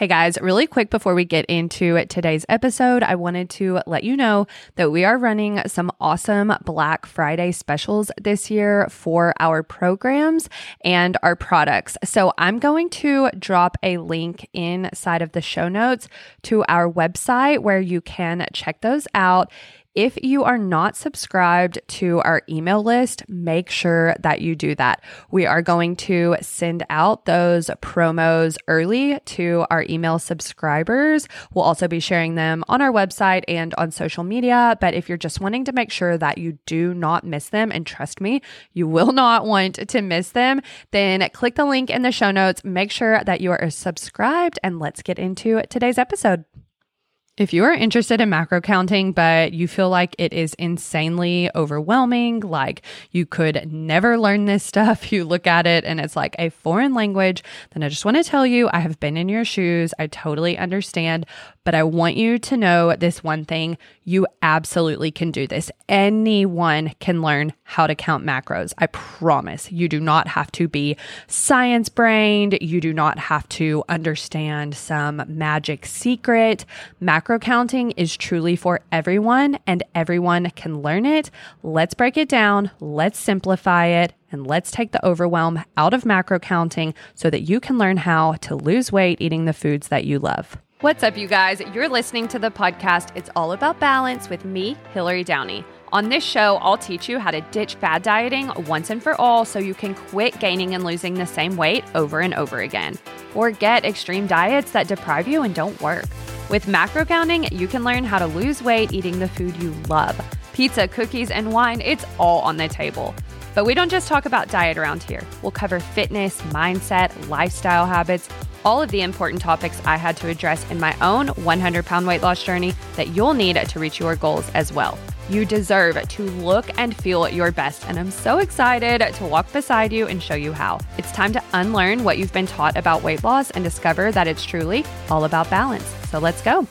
Hey guys, really quick before we get into today's episode, I wanted to let you know that we are running some awesome Black Friday specials this year for our programs and our products. So I'm going to drop a link inside of the show notes to our website where you can check those out. If you are not subscribed to our email list, make sure that you do that. We are going to send out those promos early to our email subscribers. We'll also be sharing them on our website and on social media. But if you're just wanting to make sure that you do not miss them, and trust me, you will not want to miss them, then click the link in the show notes. Make sure that you are subscribed, and let's get into today's episode. If you are interested in macro counting, but you feel like it is insanely overwhelming, like you could never learn this stuff, you look at it and it's like a foreign language, then I just want to tell you, I have been in your shoes. I totally understand, but I want you to know this one thing, you absolutely can do this. Anyone can learn how to count macros. I promise. You do not have to be science-brained. You do not have to understand some magic secret. Macro counting is truly for everyone, and everyone can learn it. Let's break it down, let's simplify it, and let's take the overwhelm out of macro counting so that you can learn how to lose weight eating the foods that you love. What's up, you guys? You're listening to the podcast It's All About Balance with me, Hilary Downey. On this show, I'll teach you how to ditch fad dieting once and for all so you can quit gaining and losing the same weight over and over again, or get extreme diets that deprive you and don't work. With macro counting, you can learn how to lose weight eating the food you love. Pizza, cookies, and wine, it's all on the table. But we don't just talk about diet around here. We'll cover fitness, mindset, lifestyle habits, all of the important topics I had to address in my own 100-pound weight loss journey that you'll need to reach your goals as well. You deserve to look and feel your best, and I'm so excited to walk beside you and show you how. It's time to unlearn what you've been taught about weight loss and discover that it's truly all about balance. So let's go.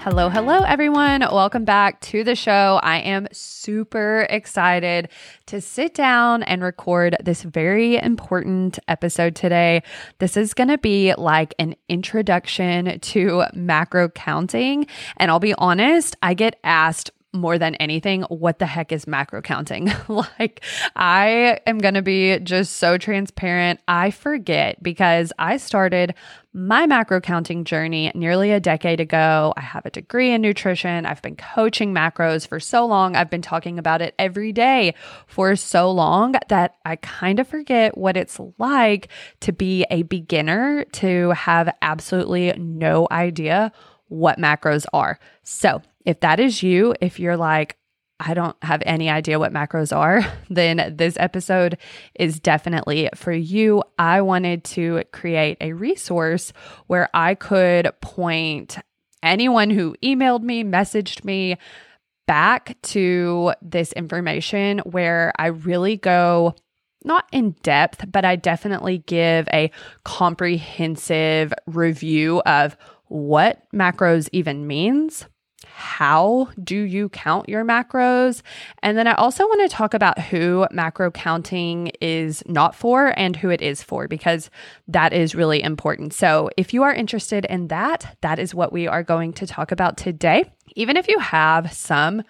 Hello, hello, everyone. Welcome back to the show. I am super excited to sit down and record this very important episode today. This is going to be like an introduction to macro counting. And I'll be honest, I get asked more than anything, what the heck is macro counting? Like, I am going to be just so transparent. I forget because I started my macro counting journey nearly a decade ago. I have a degree in nutrition. I've been coaching macros for so long. I've been talking about it every day for so long that I kind of forget what it's like to be a beginner, to have absolutely no idea what macros are. So if that is you, if you're like, I don't have any idea what macros are, then this episode is definitely for you. I wanted to create a resource where I could point anyone who emailed me, messaged me back to this information where I really go not in depth, but I definitely give a comprehensive review of what macros even means. How do you count your macros? And then I also want to talk about who macro counting is not for and who it is for, because that is really important. So if you are interested in that, that is what we are going to talk about today. Even if you have some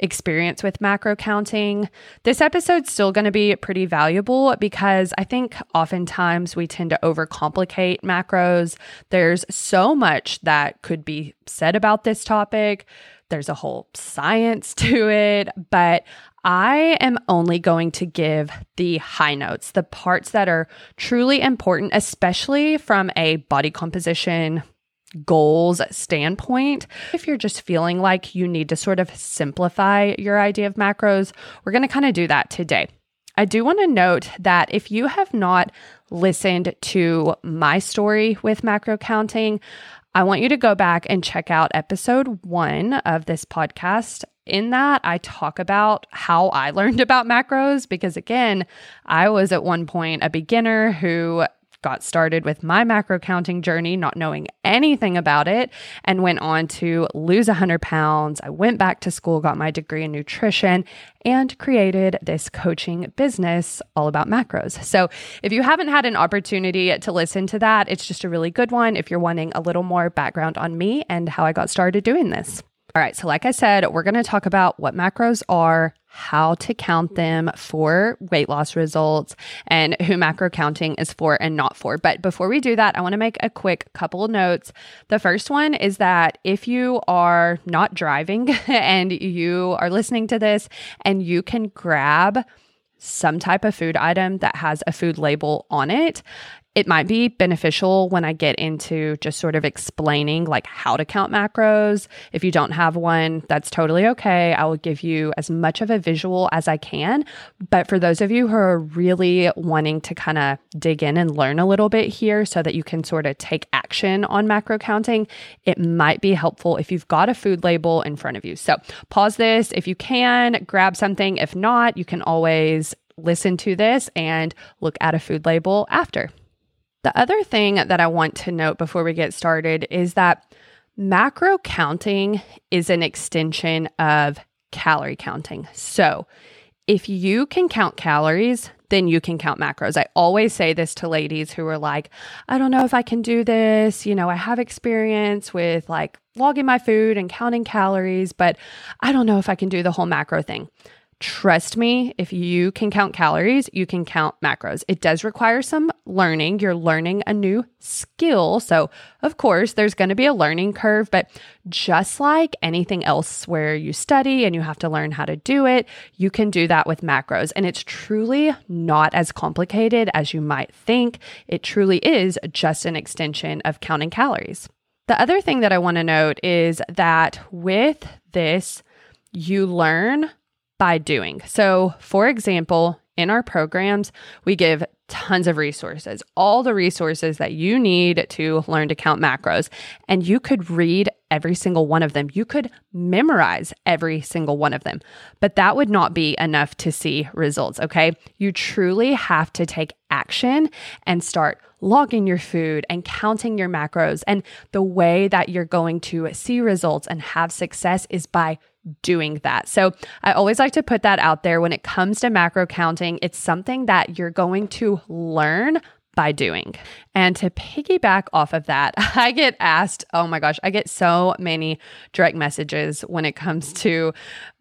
experience with macro counting, this episode's still going to be pretty valuable because I think oftentimes we tend to overcomplicate macros. There's so much that could be said about this topic. There's a whole science to it, but I am only going to give the high notes, the parts that are truly important, especially from a body composition goals standpoint. If you're just feeling like you need to sort of simplify your idea of macros, we're going to kind of do that today. I do want to note that if you have not listened to my story with macro counting, I want you to go back and check out episode 1 of this podcast. In that, I talk about how I learned about macros because, again, I was at one point a beginner who got started with my macro counting journey, not knowing anything about it, and went on to lose 100 pounds. I went back to school, got my degree in nutrition, and created this coaching business all about macros. So if you haven't had an opportunity to listen to that, it's just a really good one if you're wanting a little more background on me and how I got started doing this. All right, so like I said, we're going to talk about what macros are, how to count them for weight loss results, and who macro counting is for and not for. But before we do that, I want to make a quick couple of notes. The first one is that if you are not driving and you are listening to this and you can grab some type of food item that has a food label on it, it might be beneficial when I get into just sort of explaining like how to count macros. If you don't have one, that's totally okay. I will give you as much of a visual as I can. But for those of you who are really wanting to kind of dig in and learn a little bit here so that you can sort of take action on macro counting, it might be helpful if you've got a food label in front of you. So pause this if you can, grab something. If not, you can always listen to this and look at a food label after. The other thing that I want to note before we get started is that macro counting is an extension of calorie counting. So if you can count calories, then you can count macros. I always say this to ladies who are like, I don't know if I can do this. You know, I have experience with like logging my food and counting calories, but I don't know if I can do the whole macro thing. Trust me, if you can count calories, you can count macros. It does require some learning. You're learning a new skill. So of course, there's going to be a learning curve, but just like anything else where you study and you have to learn how to do it, you can do that with macros. And it's truly not as complicated as you might think. It truly is just an extension of counting calories. The other thing that I want to note is that with this, you learn by doing. So for example, in our programs, we give tons of resources, all the resources that you need to learn to count macros. And you could read every single one of them. You could memorize every single one of them, but that would not be enough to see results. Okay. You truly have to take action and start logging your food and counting your macros. And the way that you're going to see results and have success is by doing that. So I always like to put that out there when it comes to macro counting. It's something that you're going to learn by doing. And to piggyback off of that, I get asked, oh my gosh, I get so many direct messages when it comes to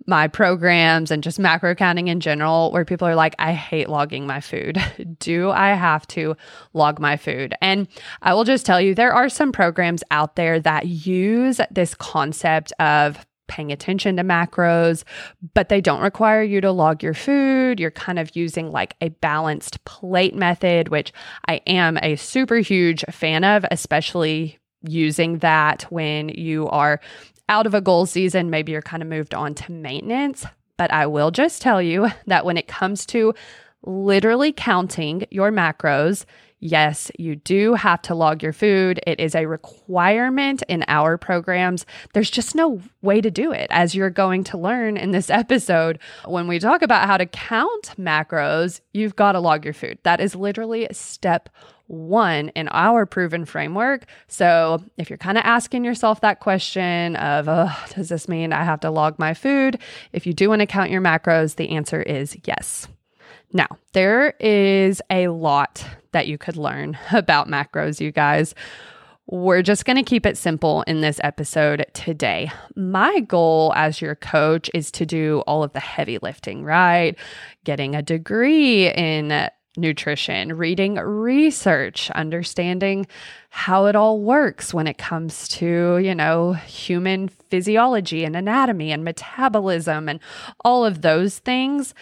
my programs and just macro counting in general, where people are like, I hate logging my food. Do I have to log my food? And I will just tell you, there are some programs out there that use this concept of paying attention to macros, but they don't require you to log your food. You're kind of using like a balanced plate method, which I am a super huge fan of, especially using that when you are out of a goal season. Maybe you're kind of moved on to maintenance. But I will just tell you that when it comes to literally counting your macros, yes, you do have to log your food. It is a requirement in our programs. There's just no way to do it, as you're going to learn in this episode. When we talk about how to count macros, you've got to log your food. That is literally step one in our proven framework. So if you're kind of asking yourself that question of, does this mean I have to log my food? If you do want to count your macros, the answer is yes. Now, there is a lot that you could learn about macros, you guys. We're just going to keep it simple in this episode today. My goal as your coach is to do all of the heavy lifting, right? Getting a degree in nutrition, reading research, understanding how it all works when it comes to, you know, human physiology and anatomy and metabolism and all of those things.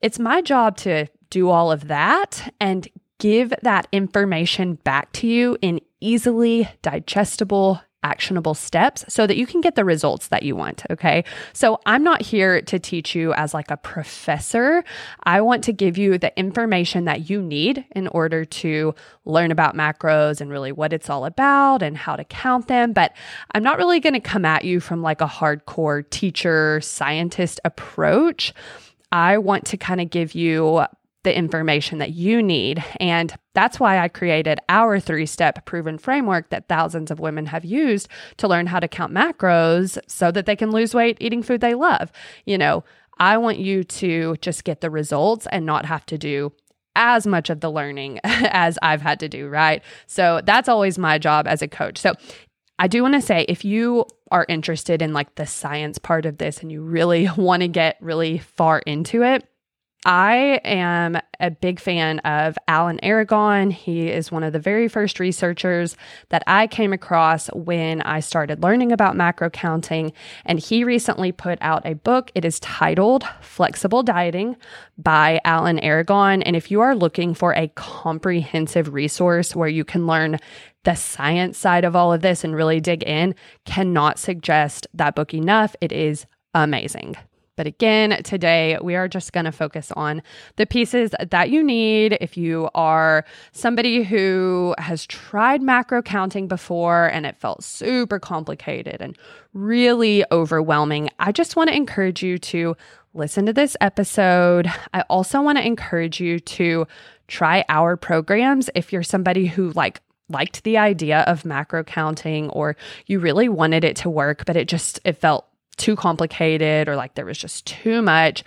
It's my job to do all of that and give that information back to you in easily digestible, actionable steps so that you can get the results that you want, okay? So I'm not here to teach you as like a professor. I want to give you the information that you need in order to learn about macros and really what it's all about and how to count them. But I'm not really going to come at you from like a hardcore teacher, scientist approach. I want to kind of give you the information that you need. And That's why I created our 3-step proven framework that thousands of women have used to learn how to count macros so that they can lose weight eating food they love. You know, I want you to just get the results and not have to do as much of the learning as I've had to do, right? So that's always my job as a coach. So I do want to say, if you are interested in like the science part of this and you really want to get really far into it, I am a big fan of Alan Aragon. He is one of the very first researchers that I came across when I started learning about macro counting, and he recently put out a book. It is titled Flexible Dieting by Alan Aragon, and if you are looking for a comprehensive resource where you can learn the science side of all of this and really dig in, cannot suggest that book enough. It is amazing. But again, today we are just going to focus on the pieces that you need if you are somebody who has tried macro counting before and it felt super complicated and really overwhelming. I just want to encourage you to listen to this episode. I also want to encourage you to try our programs if you're somebody who liked the idea of macro counting, or you really wanted it to work, but it felt too complicated, or like there was just too much.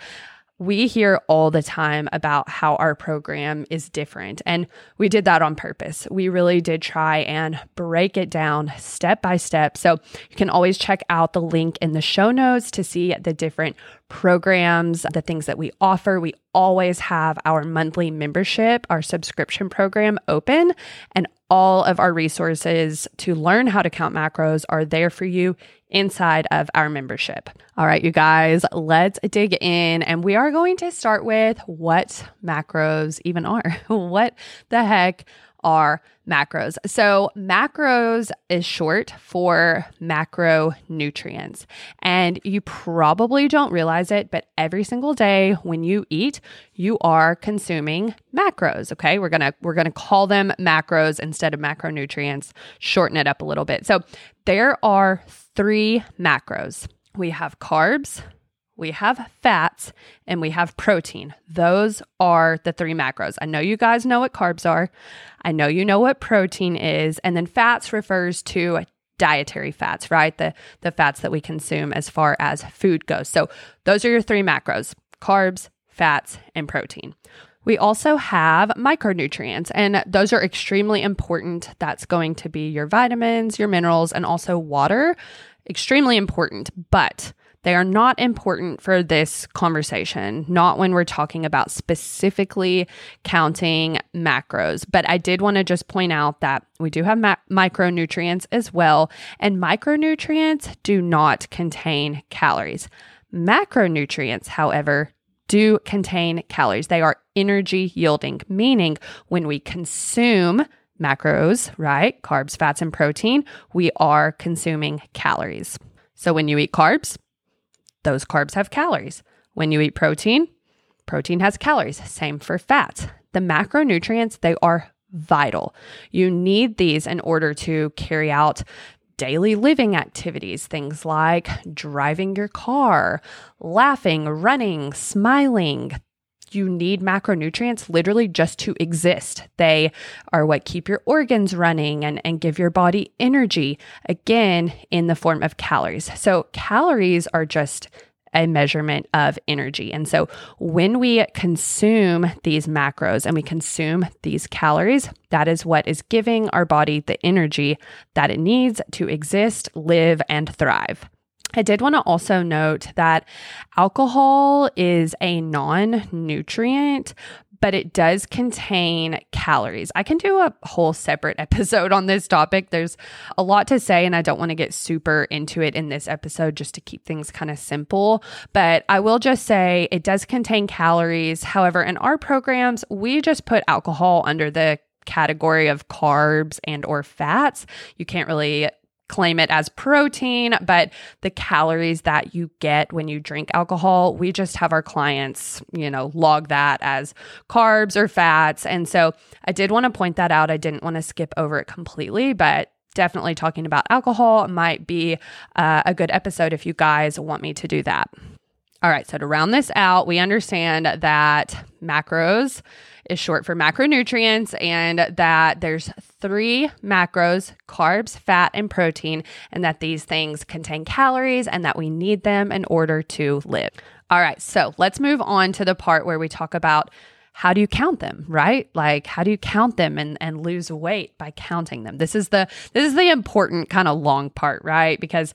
We hear all the time about how our program is different, and we did that on purpose. We really did try and break it down step by step. So you can always check out the link in the show notes to see the different programs, the things that we offer. We always have our monthly membership, our subscription program open, and all of our resources to learn how to count macros are there for you inside of our membership. All right, you guys, let's dig in. And we are going to start with what macros even are. What the heck are macros? So macros is short for macronutrients. And you probably don't realize it, but every single day when you eat, you are consuming macros, okay? We're going to call them macros instead of macronutrients, shorten it up a little bit. So there are 3 macros. We have carbs, we have fats, and we have protein. Those are the 3 macros. I know you guys know what carbs are. I know you know what protein is. And then fats refers to dietary fats, right? The fats that we consume as far as food goes. So those are your 3 macros: carbs, fats, and protein. We also have micronutrients, and those are extremely important. That's going to be your vitamins, your minerals, and also water. Extremely important, but they are not important for this conversation, not when we're talking about specifically counting macros. But I did want to just point out that we do have micronutrients as well, and micronutrients do not contain calories. Macronutrients, however, do contain calories. They are energy yielding, meaning when we consume macros, right, carbs, fats, and protein, we are consuming calories. So when you eat carbs, those carbs have calories. When you eat protein, protein has calories. Same for fats. The macronutrients, they are vital. You need these in order to carry out daily living activities, things like driving your car, laughing, running, smiling. You need macronutrients literally just to exist. They are what keep your organs running and give your body energy, again, in the form of calories. So calories are just a measurement of energy. And so when we consume these macros and we consume these calories, that is what is giving our body the energy that it needs to exist, live, and thrive. I did want to also note that alcohol is a non-nutrient, but it does contain calories. I can do a whole separate episode on this topic. There's a lot to say, and I don't want to get super into it in this episode just to keep things kind of simple. But I will just say it does contain calories. However, in our programs, we just put alcohol under the category of carbs and or fats. You can't really claim it as protein, but the calories that you get when you drink alcohol, we just have our clients, log that as carbs or fats. And so I did want to point that out. I didn't want to skip over it completely, but definitely talking about alcohol might be a good episode if you guys want me to do that. All right, so to round this out, we understand that macros is short for macronutrients and that there's three macros, carbs, fat, and protein, and that these things contain calories and that we need them in order to live. All right, so let's move on to the part where we talk about how do you count them, right? Like, how do you count them and lose weight by counting them? This is the important kind of long part, right? Because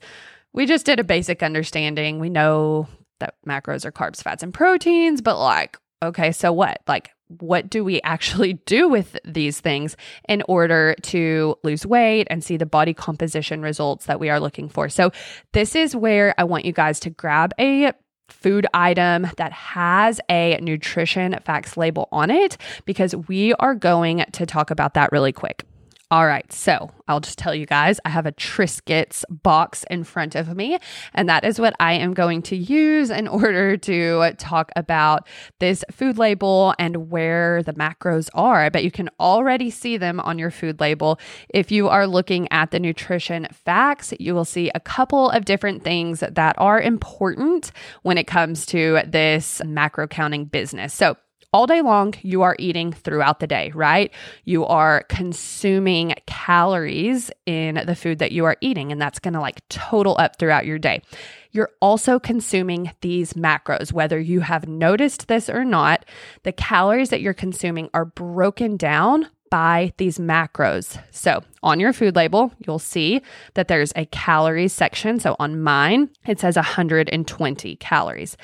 we just did a basic understanding. We know that macros are carbs, fats, and proteins, but like, okay, so what? Like, what do we actually do with these things in order to lose weight and see the body composition results that we are looking for? So this is where I want you guys to grab a food item that has a nutrition facts label on it, because we are going to talk about that really quick. All right, so I'll just tell you guys, I have a Triscuits box in front of me, and that is what I am going to use in order to talk about this food label and where the macros are. I bet you can already see them on your food label. If you are looking at the nutrition facts, you will see a couple of different things that are important when it comes to this macro counting business. So all day long, you are eating throughout the day, right? You are consuming calories in the food that you are eating, and that's going to like total up throughout your day. You're also consuming these macros. Whether you have noticed this or not, the calories that you're consuming are broken down by these macros. So on your food label, you'll see that there's a calories section. So on mine, it says 120 calories.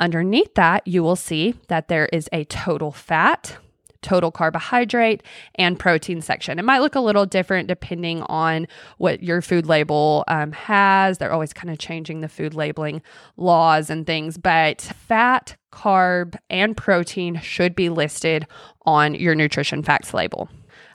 Underneath that, you will see that there is a total fat, total carbohydrate, and protein section. It might look a little different depending on what your food label has. They're always kind of changing the food labeling laws and things, but fat, carb, and protein should be listed on your nutrition facts label.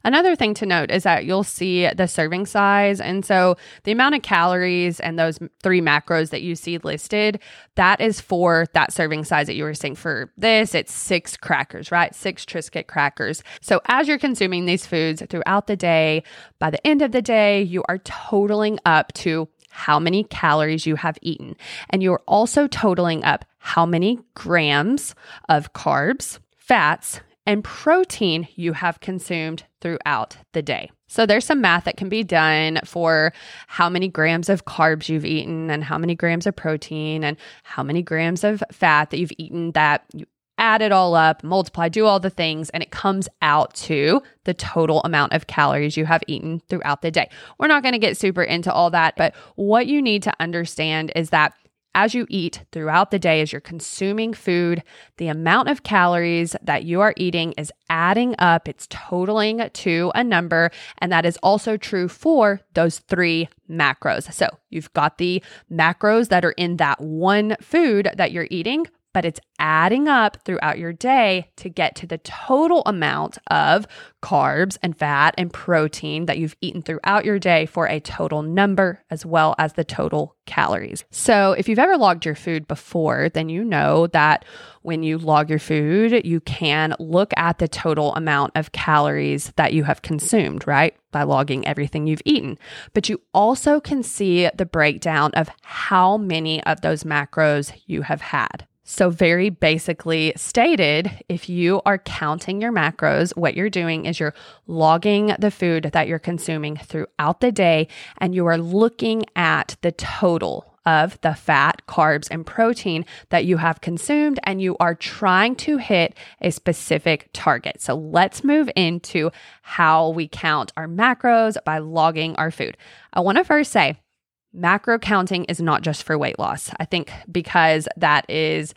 Another thing to note is that you'll see the serving size. And so the amount of calories and those three macros that you see listed, that is for that serving size that you were seeing for this. It's 6 crackers, right? 6 Triscuit crackers. So as you're consuming these foods throughout the day, by the end of the day, you are totaling up to how many calories you have eaten. And you're also totaling up how many grams of carbs, fats, and protein you have consumed throughout the day. So there's some math that can be done for how many grams of carbs you've eaten and how many grams of protein and how many grams of fat that you've eaten, that you add it all up, multiply, do all the things, and it comes out to the total amount of calories you have eaten throughout the day. We're not going to get super into all that, but what you need to understand is that as you eat throughout the day, as you're consuming food, the amount of calories that you are eating is adding up. It's totaling to a number. And that is also true for those three macros. So you've got the macros that are in that one food that you're eating, but it's adding up throughout your day to get to the total amount of carbs and fat and protein that you've eaten throughout your day for a total number as well as the total calories. So if you've ever logged your food before, then you know that when you log your food, you can look at the total amount of calories that you have consumed, right? By logging everything you've eaten. But you also can see the breakdown of how many of those macros you have had. So very basically stated, if you are counting your macros, what you're doing is you're logging the food that you're consuming throughout the day, and you are looking at the total of the fat, carbs, and protein that you have consumed, and you are trying to hit a specific target. So let's move into how we count our macros by logging our food. I want to first say, macro counting is not just for weight loss. I think because that is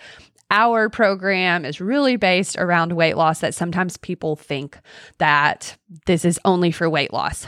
our program is really based around weight loss, that sometimes people think that this is only for weight loss.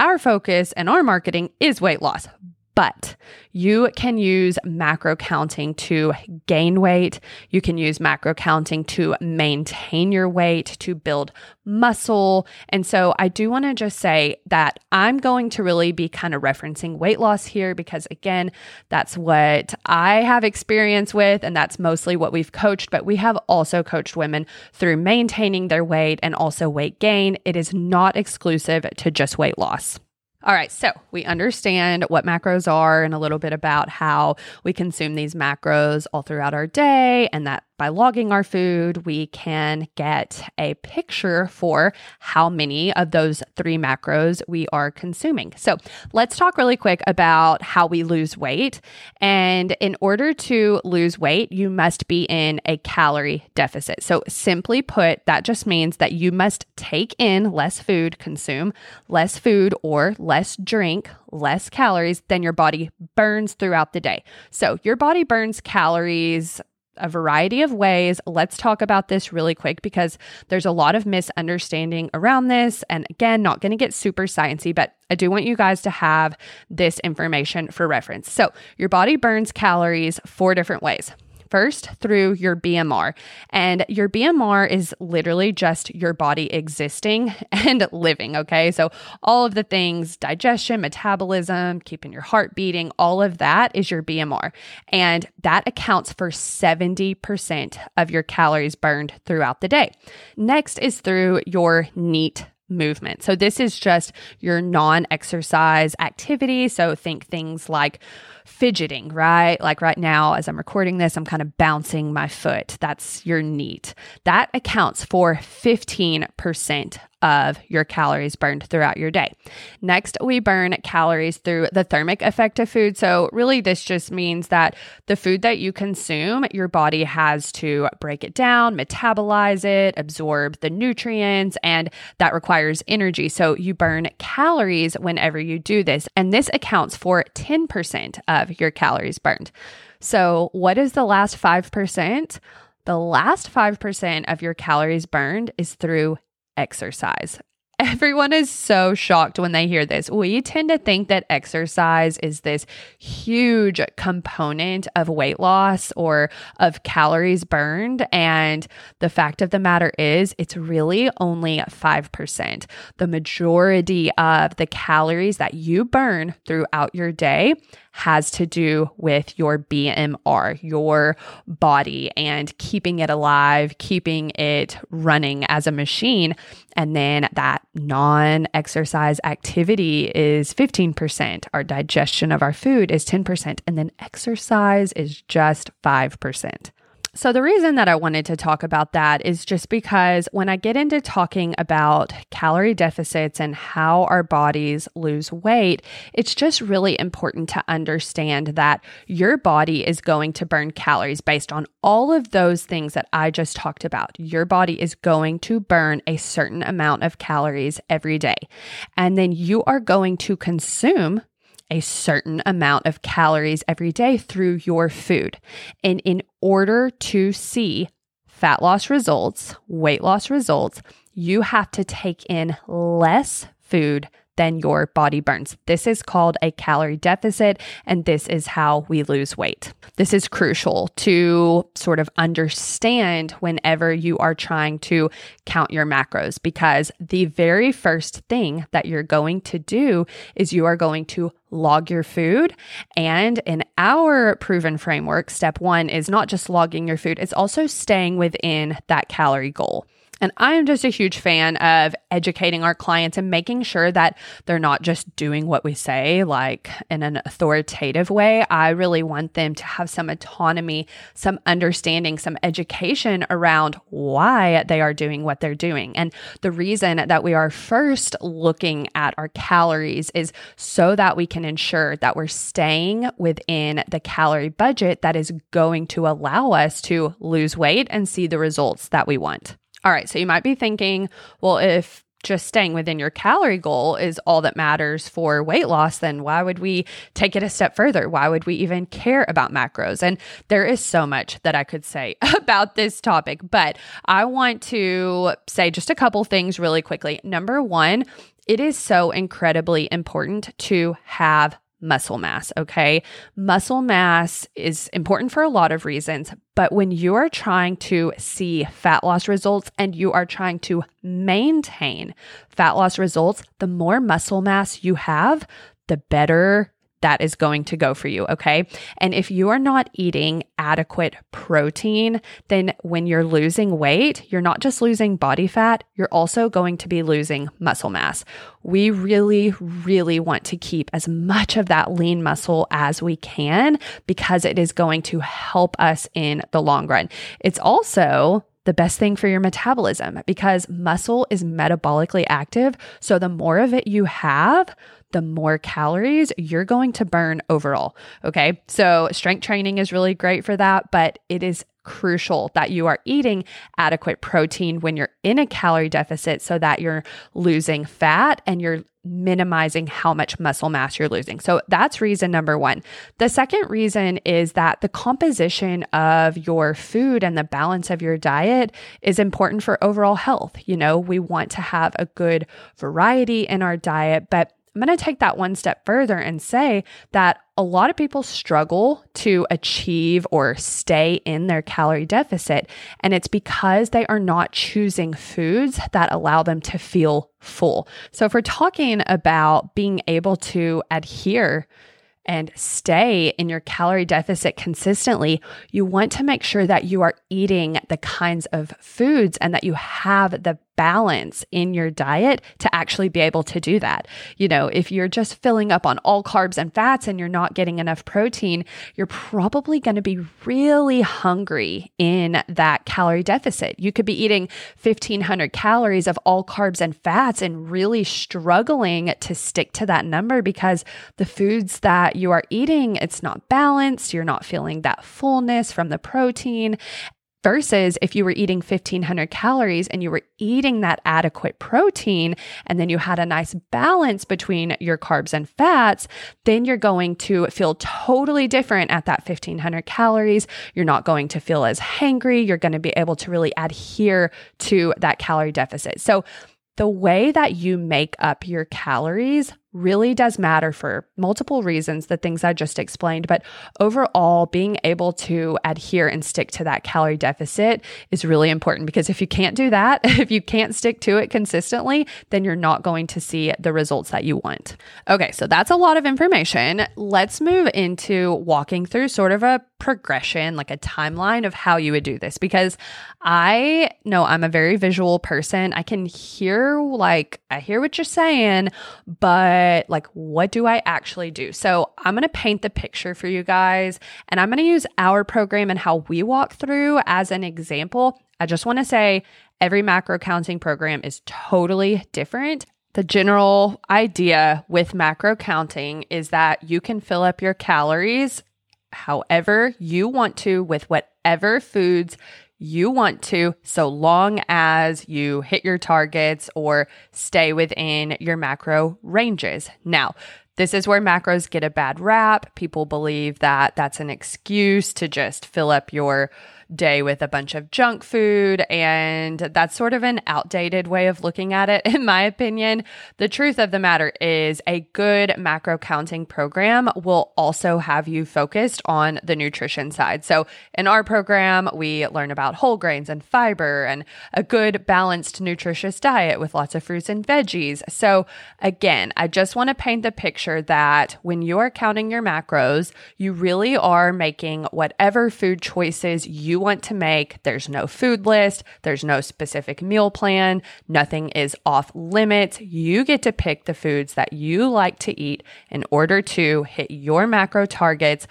Our focus and our marketing is weight loss, but you can use macro counting to gain weight. You can use macro counting to maintain your weight, to build muscle. And so I do want to just say that I'm going to really be kind of referencing weight loss here because, again, that's what I have experience with and that's mostly what we've coached, but we have also coached women through maintaining their weight and also weight gain. It is not exclusive to just weight loss. All right, so we understand what macros are and a little bit about how we consume these macros all throughout our day, and that by logging our food, we can get a picture for how many of those three macros we are consuming. So let's talk really quick about how we lose weight. And in order to lose weight, you must be in a calorie deficit. So simply put, that just means that you must take in less food, consume less food or less drink, less calories than your body burns throughout the day. So your body burns calories a variety of ways. Let's talk about this really quick because there's a lot of misunderstanding around this. And again, not going to get super sciencey, but I do want you guys to have this information for reference. So your body burns calories four different ways. First, through your BMR. And your BMR is literally just your body existing and living, okay? So all of the things, digestion, metabolism, keeping your heart beating, all of that is your BMR. And that accounts for 70% of your calories burned throughout the day. Next is through your NEAT movement. So this is just your non-exercise activity. So think things like fidgeting, right? Like right now, as I'm recording this, I'm kind of bouncing my foot. That's your NEAT. That accounts for 15% of your calories burned throughout your day. Next, we burn calories through the thermic effect of food. So really, this just means that the food that you consume, your body has to break it down, metabolize it, absorb the nutrients, and that requires energy. So you burn calories whenever you do this. And this accounts for 10% of your calories burned. So what is the last 5%? The last 5% of your calories burned is through exercise. Everyone is so shocked when they hear this. We tend to think that exercise is this huge component of weight loss or of calories burned. And the fact of the matter is, it's really only 5%. The majority of the calories that you burn throughout your day has to do with your BMR, your body, and keeping it alive, keeping it running as a machine. And then that non-exercise activity is 15%. Our digestion of our food is 10%. And then exercise is just 5%. So the reason that I wanted to talk about that is just because when I get into talking about calorie deficits and how our bodies lose weight, it's just really important to understand that your body is going to burn calories based on all of those things that I just talked about. Your body is going to burn a certain amount of calories every day. And then you are going to consume a certain amount of calories every day through your food. And in order to see fat loss results, weight loss results, you have to take in less food than your body burns. This is called a calorie deficit, and this is how we lose weight. This is crucial to sort of understand whenever you are trying to count your macros, because the very first thing that you're going to do is you are going to log your food. And in our proven framework, step one is not just logging your food, it's also staying within that calorie goal. And I am just a huge fan of educating our clients and making sure that they're not just doing what we say, like in an authoritative way. I really want them to have some autonomy, some understanding, some education around why they are doing what they're doing. And the reason that we are first looking at our calories is so that we can ensure that we're staying within the calorie budget that is going to allow us to lose weight and see the results that we want. All right, so you might be thinking, well, if just staying within your calorie goal is all that matters for weight loss, then why would we take it a step further? Why would we even care about macros? And there is so much that I could say about this topic, but I want to say just a couple things really quickly. Number one, it is so incredibly important to have muscle mass, okay? Muscle mass is important for a lot of reasons, but when you are trying to see fat loss results and you are trying to maintain fat loss results, the more muscle mass you have, the better that is going to go for you, okay? And if you are not eating adequate protein, then when you're losing weight, you're not just losing body fat, you're also going to be losing muscle mass. We really, really want to keep as much of that lean muscle as we can because it is going to help us in the long run. It's also the best thing for your metabolism because muscle is metabolically active. So the more of it you have, the more calories you're going to burn overall. Okay. So strength training is really great for that, but it is crucial that you are eating adequate protein when you're in a calorie deficit so that you're losing fat and you're minimizing how much muscle mass you're losing. So that's reason number one. The second reason is that the composition of your food and the balance of your diet is important for overall health. You know, we want to have a good variety in our diet, but I'm going to take that one step further and say that a lot of people struggle to achieve or stay in their calorie deficit, and it's because they are not choosing foods that allow them to feel full. So if we're talking about being able to adhere and stay in your calorie deficit consistently, you want to make sure that you are eating the kinds of foods and that you have the balance in your diet to actually be able to do that. You know, if you're just filling up on all carbs and fats and you're not getting enough protein, you're probably going to be really hungry in that calorie deficit. You could be eating 1,500 calories of all carbs and fats and really struggling to stick to that number because the foods that you are eating, it's not balanced. You're not feeling that fullness from the protein. Versus if you were eating 1,500 calories and you were eating that adequate protein, and then you had a nice balance between your carbs and fats, then you're going to feel totally different at that 1,500 calories. You're not going to feel as hangry. You're going to be able to really adhere to that calorie deficit. So the way that you make up your calories really does matter for multiple reasons, the things I just explained, but overall being able to adhere and stick to that calorie deficit is really important because if you can't do that, if you can't stick to it consistently, then you're not going to see the results that you want. Okay, so that's a lot of information. Let's move into walking through sort of a progression, like a timeline of how you would do this, because I know I'm a very visual person. I can hear, like, I hear what you're saying, but like, what do I actually do? So I'm going to paint the picture for you guys, and I'm going to use our program and how we walk through as an example. I just want to say every macro counting program is totally different. The general idea with macro counting is that you can fill up your calories however you want to with whatever foods you want to, so long as you hit your targets or stay within your macro ranges. Now, this is where macros get a bad rap. People believe that that's an excuse to just fill up your day with a bunch of junk food, and that's sort of an outdated way of looking at it, in my opinion. The truth of the matter is a good macro counting program will also have you focused on the nutrition side. So in our program, we learn about whole grains and fiber and a good balanced nutritious diet with lots of fruits and veggies. So again, I just want to paint the picture that when you are counting your macros, you really are making whatever food choices you want to make. There's no food list. There's no specific meal plan. Nothing is off limits. You get to pick the foods that you like to eat in order to hit your macro targets.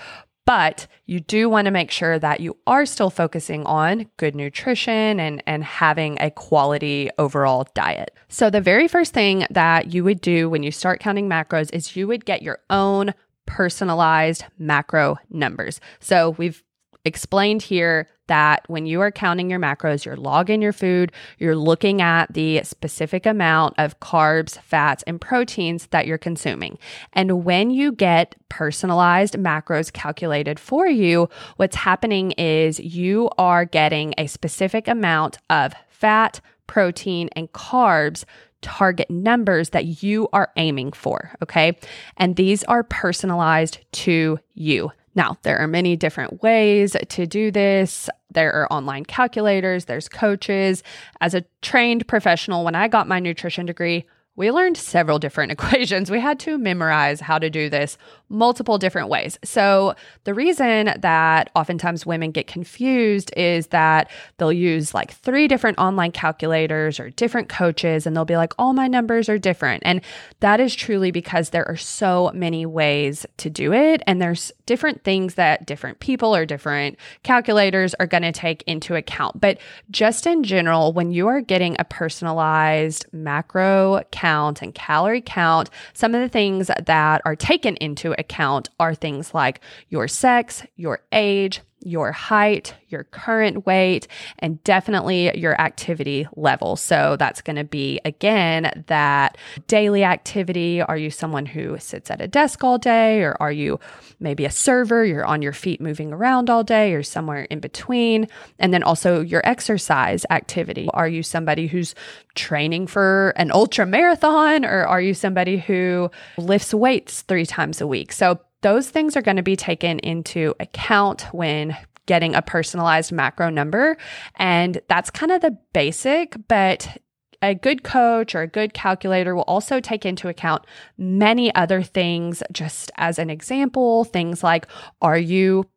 But you do want to make sure that you are still focusing on good nutrition and having a quality overall diet. So the very first thing that you would do when you start counting macros is you would get your own personalized macro numbers. So we've explained here that when you are counting your macros, you're logging your food, you're looking at the specific amount of carbs, fats, and proteins that you're consuming. And when you get personalized macros calculated for you, what's happening is you are getting a specific amount of fat, protein, and carbs target numbers that you are aiming for, okay? And these are personalized to you. Now, there are many different ways to do this. There are online calculators, there's coaches. As a trained professional, when I got my nutrition degree, We learned several different equations. We had to memorize how to do this multiple different ways. So the reason that oftentimes women get confused is that they'll use like 3 different online calculators or different coaches, and they'll be like, all my numbers are different. And that is truly because there are so many ways to do it. And there's different things that different people or different calculators are going to take into account. But just in general, when you are getting a personalized macro count and calorie count, some of the things that are taken into account are things like your sex, your age, your height, your current weight, and definitely your activity level. So that's going to be, again, that daily activity. Are you someone who sits at a desk all day, or are you maybe a server? You're on your feet moving around all day, or somewhere in between. And then also your exercise activity. Are you somebody who's training for an ultra marathon, or are you somebody who lifts weights 3 times a week? So those things are going to be taken into account when getting a personalized macro number. And that's kind of the basic, but a good coach or a good calculator will also take into account many other things. Just as an example, things like, are you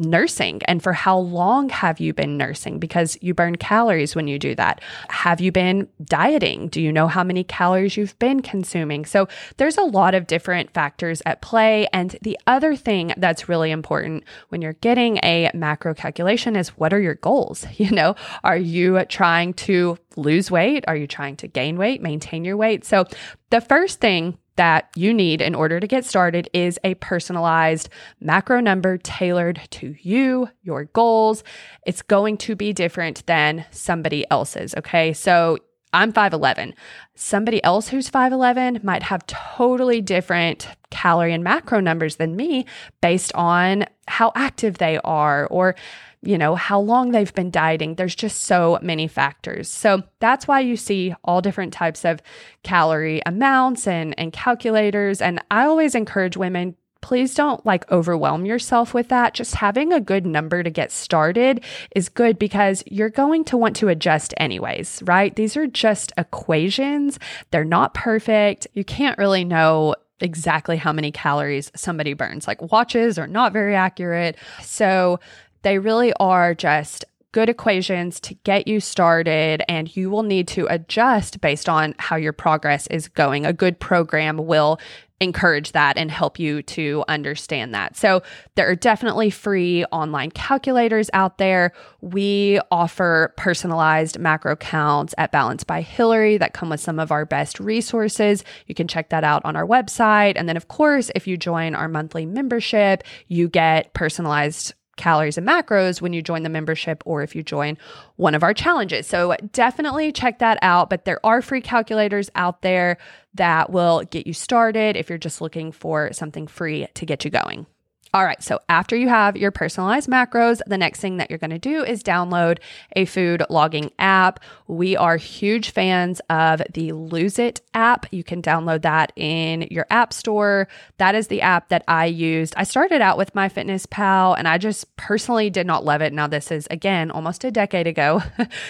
nursing, and for how long have you been nursing? Because you burn calories when you do that. Have you been dieting? Do you know how many calories you've been consuming? So there's a lot of different factors at play. And the other thing that's really important when you're getting a macro calculation is, what are your goals? You know, are you trying to lose weight? Are you trying to gain weight, maintain your weight? So the first thing that you need in order to get started is a personalized macro number tailored to you, your goals. It's going to be different than somebody else's, okay? So I'm 5'11". Somebody else who's 5'11" might have totally different calorie and macro numbers than me based on how active they are, or you know, how long they've been dieting. There's just so many factors. So that's why you see all different types of calorie amounts and calculators. And I always encourage women, please don't like overwhelm yourself with that. Just having a good number to get started is good, because you're going to want to adjust anyways, right? These are just equations. They're not perfect. You can't really know exactly how many calories somebody burns. Like watches are not very accurate. So they really are just good equations to get you started, and you will need to adjust based on how your progress is going. A good program will encourage that and help you to understand that. So there are definitely free online calculators out there. We offer personalized macro counts at Balance by Hilary that come with some of our best resources. You can check that out on our website. And then of course, if you join our monthly membership, you get personalized calories and macros when you join the membership, or if you join one of our challenges. So definitely check that out. But there are free calculators out there that will get you started if you're just looking for something free to get you going. All right. So after you have your personalized macros, the next thing that you're going to do is download a food logging app. We are huge fans of the Lose It app. You can download that in your app store. That is the app that I used. I started out with MyFitnessPal, and I just personally did not love it. Now this is, again, almost a decade ago.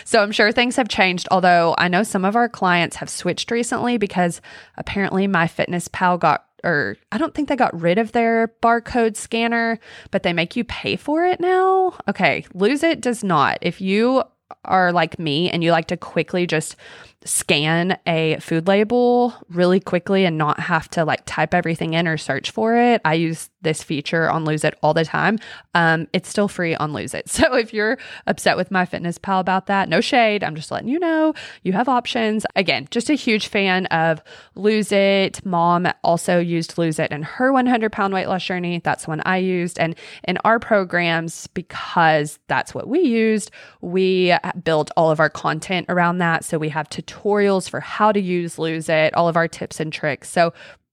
So I'm sure things have changed, although I know some of our clients have switched recently, because apparently MyFitnessPal I don't think they got rid of their barcode scanner, but they make you pay for it now. Okay, Lose It does not. If you are like me and you like to quickly just scan a food label really quickly and not have to like type everything in or search for it, I use this feature on Lose It all the time. It's still free on Lose It. So if you're upset with MyFitnessPal about that, no shade. I'm just letting you know you have options. Again, just a huge fan of Lose It. Mom also used Lose It in her 100-pound weight loss journey. That's the one I used. And in our programs, because that's what we used, we built all of our content around that. So we have tutorials for how to use Lose It, all of our tips and tricks. So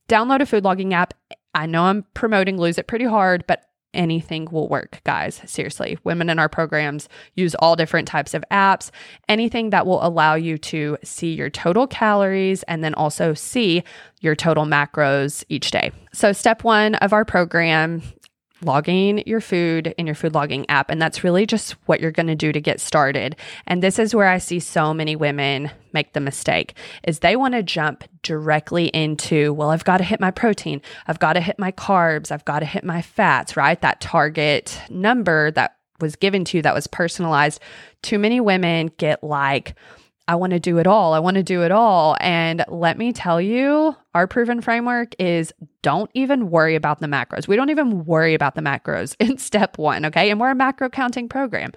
download a food logging app. I know I'm promoting Lose It pretty hard, but anything will work, guys. Seriously, women in our programs use all different types of apps. Anything that will allow you to see your total calories and then also see your total macros each day. So step 1 of our program logging your food in your food logging app. And that's really just what you're going to do to get started. And this is where I see so many women make the mistake, is they want to jump directly into, well, I've got to hit my protein, I've got to hit my carbs, I've got to hit my fats, right? That target number that was given to you that was personalized. Too many women get like, I want to do it all. I want to do it all. And let me tell you, our proven framework is don't even worry about the macros. We don't even worry about the macros in step one, okay? And we're a macro counting program.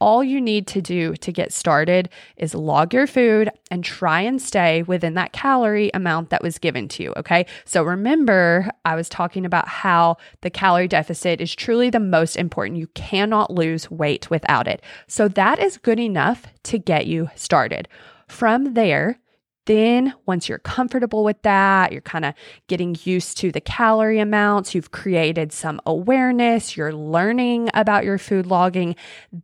All you need to do to get started is log your food and try and stay within that calorie amount that was given to you, okay? So remember, I was talking about how the calorie deficit is truly the most important. You cannot lose weight without it. So that is good enough to get you started. From there, then once you're comfortable with that, you're kind of getting used to the calorie amounts, you've created some awareness, you're learning about your food logging,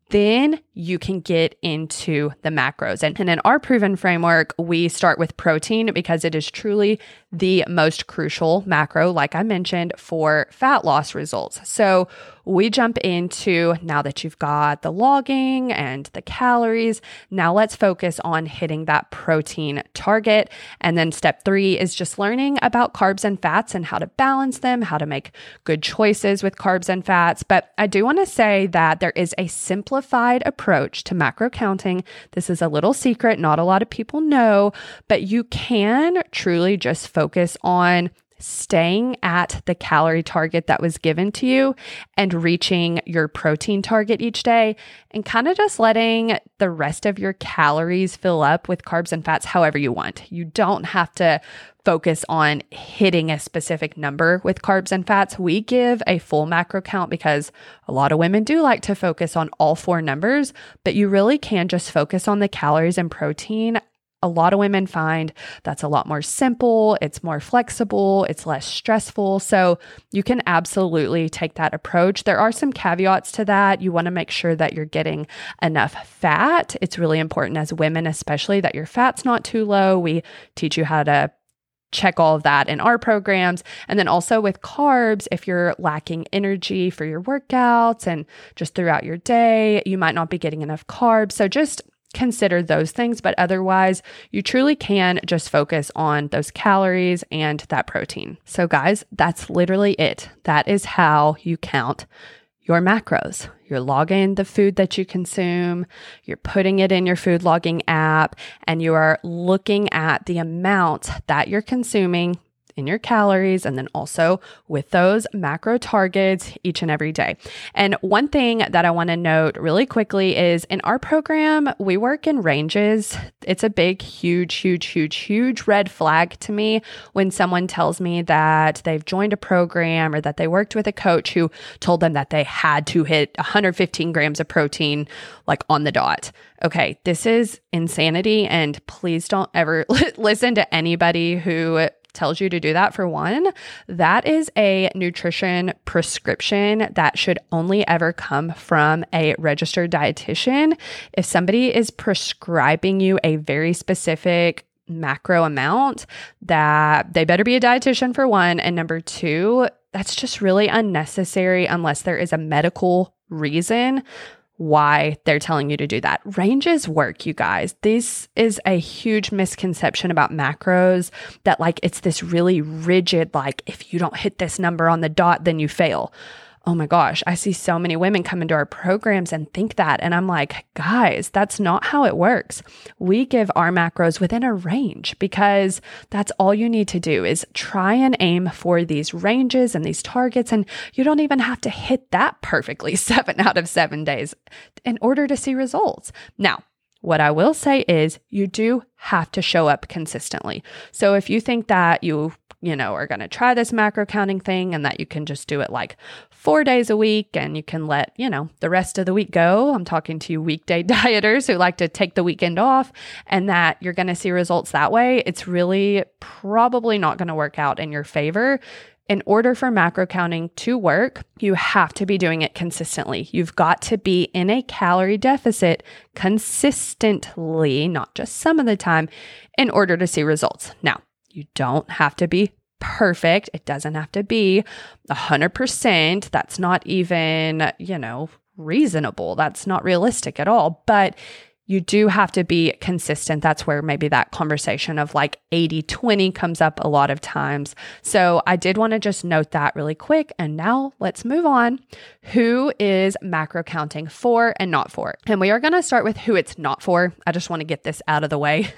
then you can get into the macros. And in our proven framework, we start with protein because it is truly the most crucial macro, like I mentioned, for fat loss results. So we jump into, now that you've got the logging and the calories, now let's focus on hitting that protein target. And then step three is just learning about carbs and fats and how to balance them, how to make good choices with carbs and fats. But I do want to say that there is a simplified approach to macro counting. This is a little secret, not a lot of people know, but you can truly just focus on staying at the calorie target that was given to you and reaching your protein target each day and kind of just letting the rest of your calories fill up with carbs and fats however you want. You don't have to focus on hitting a specific number with carbs and fats. We give a full macro count because a lot of women do like to focus on all four numbers, but you really can just focus on the calories and protein. A lot of women find that's a lot more simple, it's more flexible, it's less stressful. So you can absolutely take that approach. There are some caveats to that. You want to make sure that you're getting enough fat. It's really important as women, especially, that your fat's not too low. We teach you how to check all of that in our programs. And then also with carbs, if you're lacking energy for your workouts and just throughout your day, you might not be getting enough carbs. So just consider those things, but otherwise you truly can just focus on those calories and that protein. So guys, that's literally it. That is how you count your macros. You're logging the food that you consume, you're putting it in your food logging app, and you are looking at the amount that you're consuming in your calories, and then also with those macro targets each and every day. And one thing that I want to note really quickly is in our program, we work in ranges. It's a big, huge red flag to me when someone tells me that they've joined a program or that they worked with a coach who told them that they had to hit 115 grams of protein like on the dot. Okay, this is insanity, and please don't ever listen to anybody who tells you to do that. For one, that is a nutrition prescription that should only ever come from a registered dietitian. If somebody is prescribing you a very specific macro amount, that they better be a dietitian, for one. And number two, that's just really unnecessary unless there is a medical reason why they're telling you to do that. Ranges work, you guys. This is a huge misconception about macros, that like it's this really rigid, like if you don't hit this number on the dot, then you fail. Oh my gosh, I see so many women come into our programs and think that. And I'm like, guys, that's not how it works. We give our macros within a range because that's all you need to do is try and aim for these ranges and these targets. And you don't even have to hit that perfectly 7 out of 7 days in order to see results. Now, what I will say is you do have to show up consistently. So if you think that you are going to try this macro counting thing and that you can just do it like 4 days a week and you can let, the rest of the week go. I'm talking to you weekday dieters who like to take the weekend off, and that you're going to see results that way. It's really probably not going to work out in your favor. In order for macro counting to work, you have to be doing it consistently. You've got to be in a calorie deficit consistently, not just some of the time, in order to see results. Now, you don't have to be perfect. It doesn't have to be 100%. That's not even, reasonable. That's not realistic at all. But you do have to be consistent. That's where maybe that conversation of like 80-20 comes up a lot of times. So I did want to just note that really quick. And now let's move on. Who is macro counting for and not for? And we are going to start with who it's not for. I just want to get this out of the way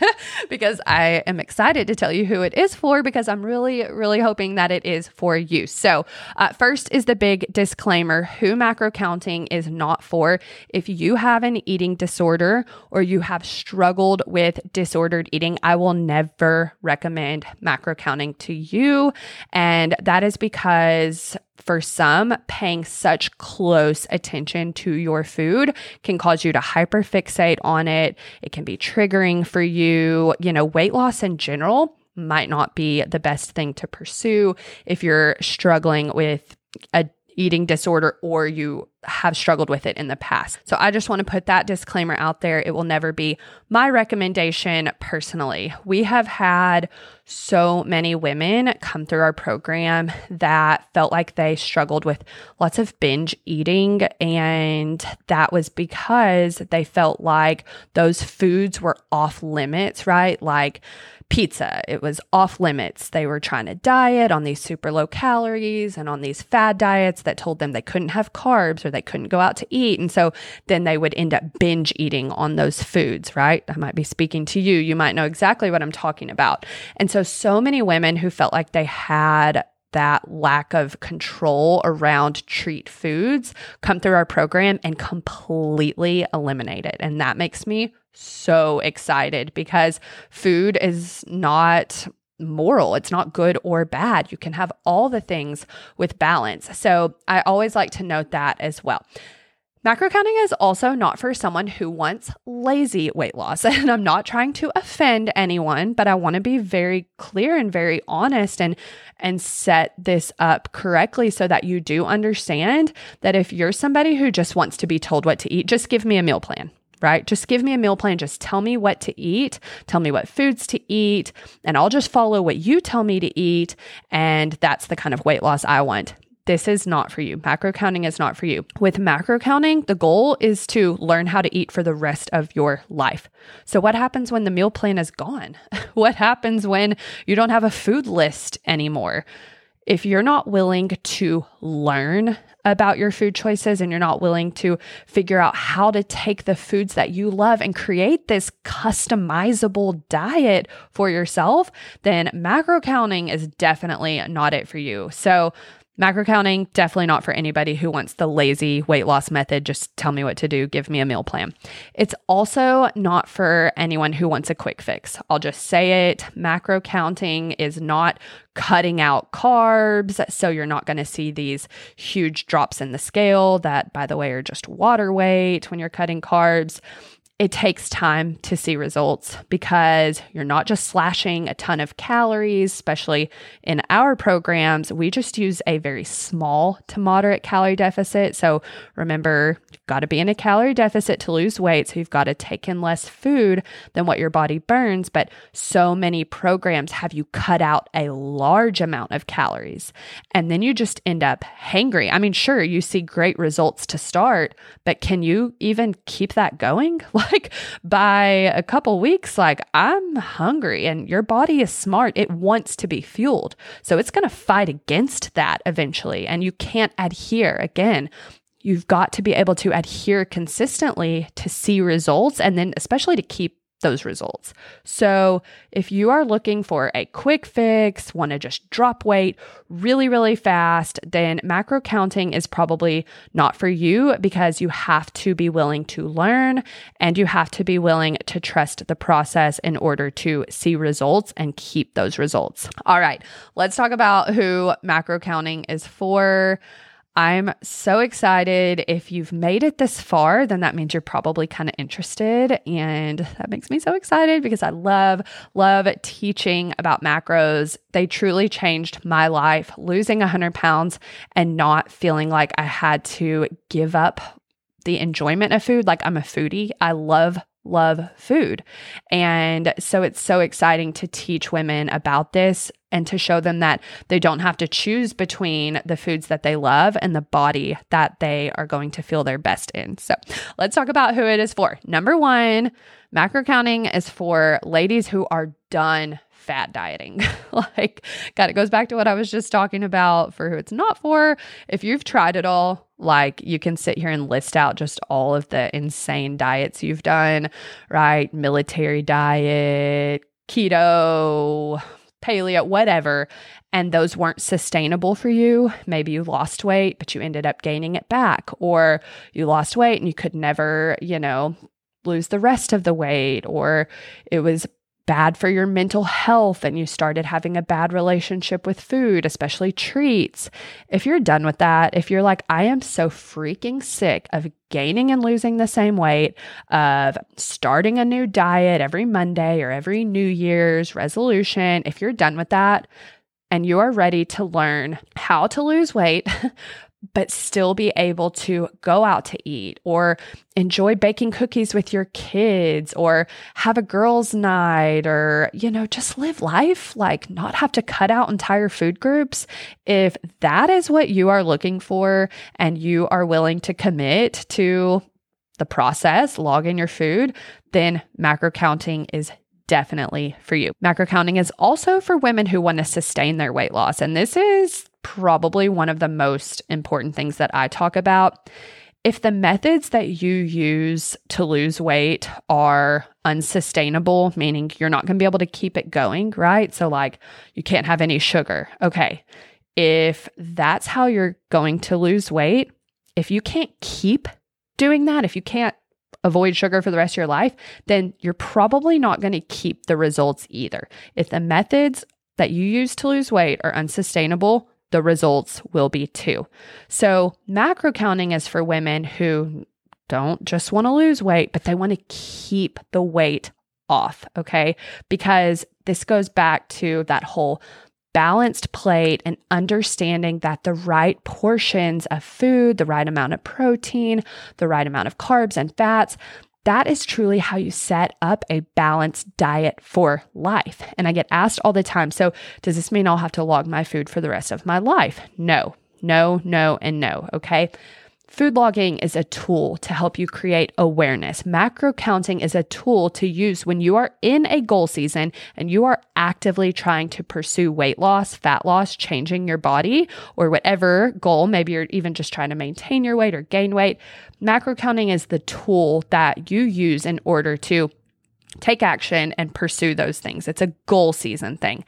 because I am excited to tell you who it is for, because I'm really, really hoping that it is for you. So first is the big disclaimer, who macro counting is not for. If you have an eating disorder, or you have struggled with disordered eating, I will never recommend macro counting to you. And that is because for some, paying such close attention to your food can cause you to hyperfixate on it. It can be triggering for you. Weight loss in general might not be the best thing to pursue if you're struggling with a eating disorder or you have struggled with it in the past. So I just want to put that disclaimer out there. It will never be my recommendation personally. We have had so many women come through our program that felt like they struggled with lots of binge eating, and that was because they felt like those foods were off limits, right? Like pizza, it was off limits. They were trying to diet on these super low calories and on these fad diets that told them they couldn't have carbs or they couldn't go out to eat. And so then they would end up binge eating on those foods, right? I might be speaking to you. You might know exactly what I'm talking about. And so many women who felt like they had that lack of control around treat foods come through our program and completely eliminate it. And that makes me so excited, because food is not moral. It's not good or bad. You can have all the things with balance. So I always like to note that as well. Macro counting is also not for someone who wants lazy weight loss. And I'm not trying to offend anyone, but I want to be very clear and very honest and set this up correctly so that you do understand that if you're somebody who just wants to be told what to eat, just give me a meal plan. Right? Just give me a meal plan. Just tell me what to eat. Tell me what foods to eat. And I'll just follow what you tell me to eat. And that's the kind of weight loss I want. This is not for you. Macro counting is not for you. With macro counting, the goal is to learn how to eat for the rest of your life. So what happens when the meal plan is gone? What happens when you don't have a food list anymore? If you're not willing to learn about your food choices and you're not willing to figure out how to take the foods that you love and create this customizable diet for yourself, then macro counting is definitely not it for you. So macro counting, definitely not for anybody who wants the lazy weight loss method. Just tell me what to do. Give me a meal plan. It's also not for anyone who wants a quick fix. I'll just say it. Macro counting is not cutting out carbs. So you're not going to see these huge drops in the scale that, by the way, are just water weight when you're cutting carbs. It takes time to see results because you're not just slashing a ton of calories, especially in our programs. We just use a very small to moderate calorie deficit. So remember, you've got to be in a calorie deficit to lose weight. So you've got to take in less food than what your body burns. But so many programs have you cut out a large amount of calories and then you just end up hangry. I mean, sure, you see great results to start, but can you even keep that going? Like by a couple weeks, I'm hungry, and your body is smart. It wants to be fueled. So it's going to fight against that eventually. And you can't adhere. Again, you've got to be able to adhere consistently to see results, and then especially to keep those results. So if you are looking for a quick fix, want to just drop weight really, really fast, then macro counting is probably not for you, because you have to be willing to learn and you have to be willing to trust the process in order to see results and keep those results. All right, let's talk about who macro counting is for. I'm so excited. If you've made it this far, then that means you're probably kind of interested. And that makes me so excited because I love, love teaching about macros. They truly changed my life, losing 100 pounds and not feeling like I had to give up the enjoyment of food. Like I'm a foodie. I love love food. And so it's so exciting to teach women about this and to show them that they don't have to choose between the foods that they love and the body that they are going to feel their best in. So let's talk about who it is for. Number one, macro counting is for ladies who are done fat dieting. Like, God, it goes back to what I was just talking about for who it's not for. If you've tried it all, like, you can sit here and list out just all of the insane diets you've done, right? Military diet, keto, paleo, whatever, and those weren't sustainable for you. Maybe you lost weight, but you ended up gaining it back, or you lost weight and you could never, lose the rest of the weight, or it was bad for your mental health and you started having a bad relationship with food, especially treats. If you're done with that, if you're like, I am so freaking sick of gaining and losing the same weight, of starting a new diet every Monday or every New Year's resolution, if you're done with that and you are ready to learn how to lose weight, but still be able to go out to eat or enjoy baking cookies with your kids or have a girls' night or, just live life, like not have to cut out entire food groups. If that is what you are looking for and you are willing to commit to the process, log in your food, then macro counting is definitely for you. Macro counting is also for women who want to sustain their weight loss. And this is probably one of the most important things that I talk about. If the methods that you use to lose weight are unsustainable, meaning you're not going to be able to keep it going, right? So like you can't have any sugar. Okay. If that's how you're going to lose weight, if you can't keep doing that, if you can't avoid sugar for the rest of your life, then you're probably not going to keep the results either. If the methods that you use to lose weight are unsustainable, the results will be too. So macro counting is for women who don't just want to lose weight, but they want to keep the weight off, okay? Because this goes back to that whole balanced plate and understanding that the right portions of food, the right amount of protein, the right amount of carbs and fats, that is truly how you set up a balanced diet for life. And I get asked all the time, so does this mean I'll have to log my food for the rest of my life? No, no, no, and no, okay? Food logging is a tool to help you create awareness. Macro counting is a tool to use when you are in a goal season and you are actively trying to pursue weight loss, fat loss, changing your body, or whatever goal. Maybe you're even just trying to maintain your weight or gain weight. Macro counting is the tool that you use in order to take action and pursue those things. It's a goal season thing.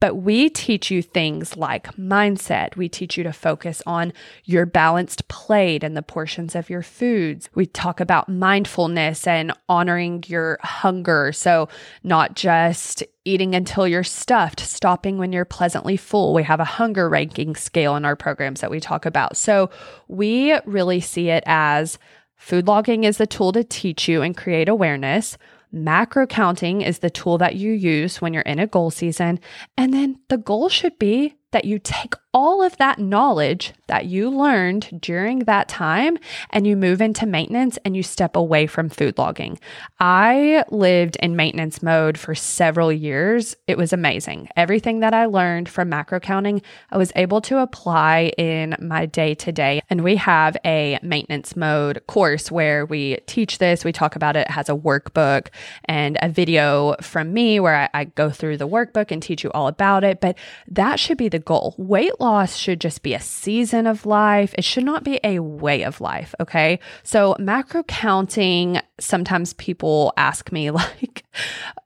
But we teach you things like mindset. We teach you to focus on your balanced plate and the portions of your foods. We talk about mindfulness and honoring your hunger. So not just eating until you're stuffed, stopping when you're pleasantly full. We have a hunger ranking scale in our programs that we talk about. So we really see it as food logging is the tool to teach you and create awareness. Macro counting is the tool that you use when you're in a goal season. And then the goal should be that you take all of that knowledge that you learned during that time and you move into maintenance and you step away from food logging. I lived in maintenance mode for several years. It was amazing. Everything that I learned from macro counting, I was able to apply in my day-to-day. And we have a maintenance mode course where we teach this. We talk about it. It has a workbook and a video from me where I go through the workbook and teach you all about it. But that should be the goal. Weight loss should just be a season of life. It should not be a way of life. Okay. So macro counting, sometimes people ask me like,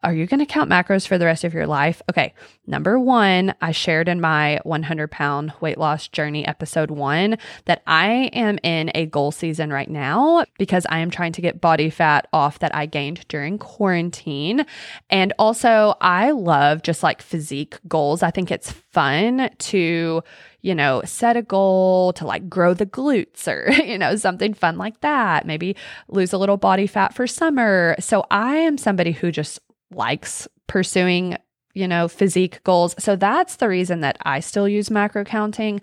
are you going to count macros for the rest of your life? Okay. Number one, I shared in my 100-pound weight loss journey episode 1 that I am in a goal season right now because I am trying to get body fat off that I gained during quarantine. And also I love just like physique goals. I think it's fun to, set a goal to like grow the glutes or, something fun like that. Maybe lose a little body fat for summer. So I am somebody who just likes pursuing, physique goals. So that's the reason that I still use macro counting.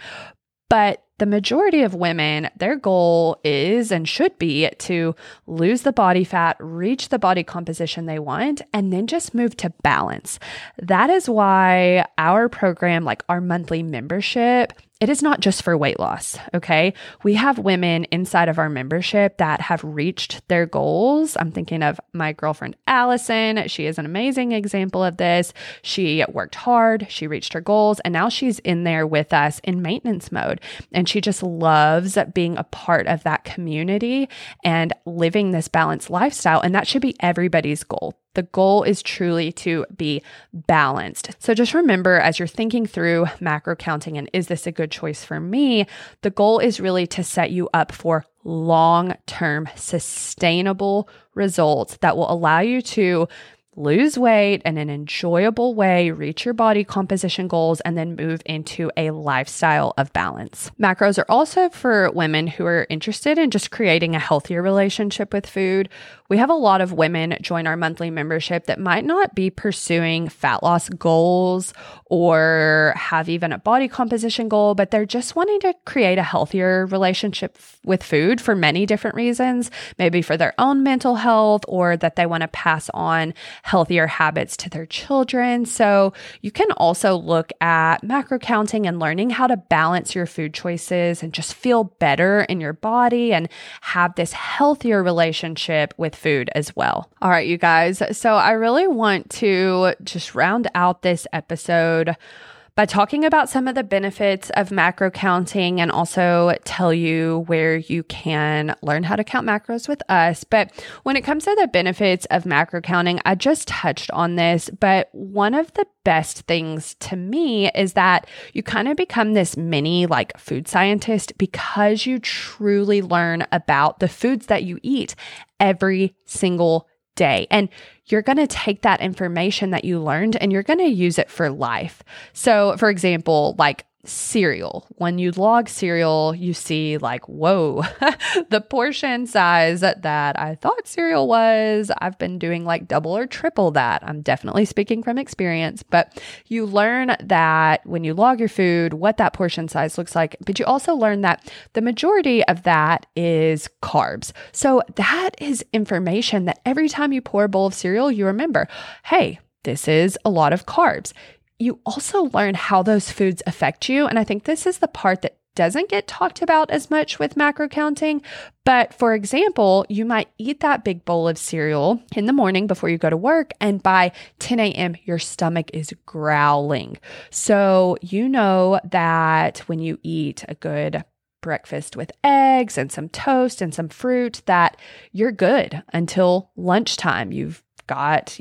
But the majority of women, their goal is and should be to lose the body fat, reach the body composition they want, and then just move to balance. That is why our program, like our monthly membership, it is not just for weight loss, okay? We have women inside of our membership that have reached their goals. I'm thinking of my girlfriend, Allison. She is an amazing example of this. She worked hard, she reached her goals, and now she's in there with us in maintenance mode. And she just loves being a part of that community and living this balanced lifestyle. And that should be everybody's goal. The goal is truly to be balanced. So just remember, as you're thinking through macro counting and is this a good choice for me, the goal is really to set you up for long-term sustainable results that will allow you to lose weight in an enjoyable way, reach your body composition goals, and then move into a lifestyle of balance. Macros are also for women who are interested in just creating a healthier relationship with food. We have a lot of women join our monthly membership that might not be pursuing fat loss goals or have even a body composition goal, but they're just wanting to create a healthier relationship with food for many different reasons, maybe for their own mental health or that they want to pass on healthier habits to their children. So you can also look at macro counting and learning how to balance your food choices and just feel better in your body and have this healthier relationship with food as well. All right, you guys. So I really want to just round out this episode by talking about some of the benefits of macro counting and also tell you where you can learn how to count macros with us. But when it comes to the benefits of macro counting, I just touched on this, but one of the best things to me is that you kind of become this mini like food scientist because you truly learn about the foods that you eat every single day. And you're going to take that information that you learned and you're going to use it for life. So for example, like cereal, when you log cereal, you see like, whoa, the portion size that I thought cereal was, I've been doing like double or triple that. I'm definitely speaking from experience, but you learn that when you log your food, what that portion size looks like, but you also learn that the majority of that is carbs. So that is information that every time you pour a bowl of cereal, you remember, hey, this is a lot of carbs. You also learn how those foods affect you. And I think this is the part that doesn't get talked about as much with macro counting. But for example, you might eat that big bowl of cereal in the morning before you go to work, and by 10 a.m., your stomach is growling. So you know that when you eat a good breakfast with eggs and some toast and some fruit, that you're good until lunchtime. You've got,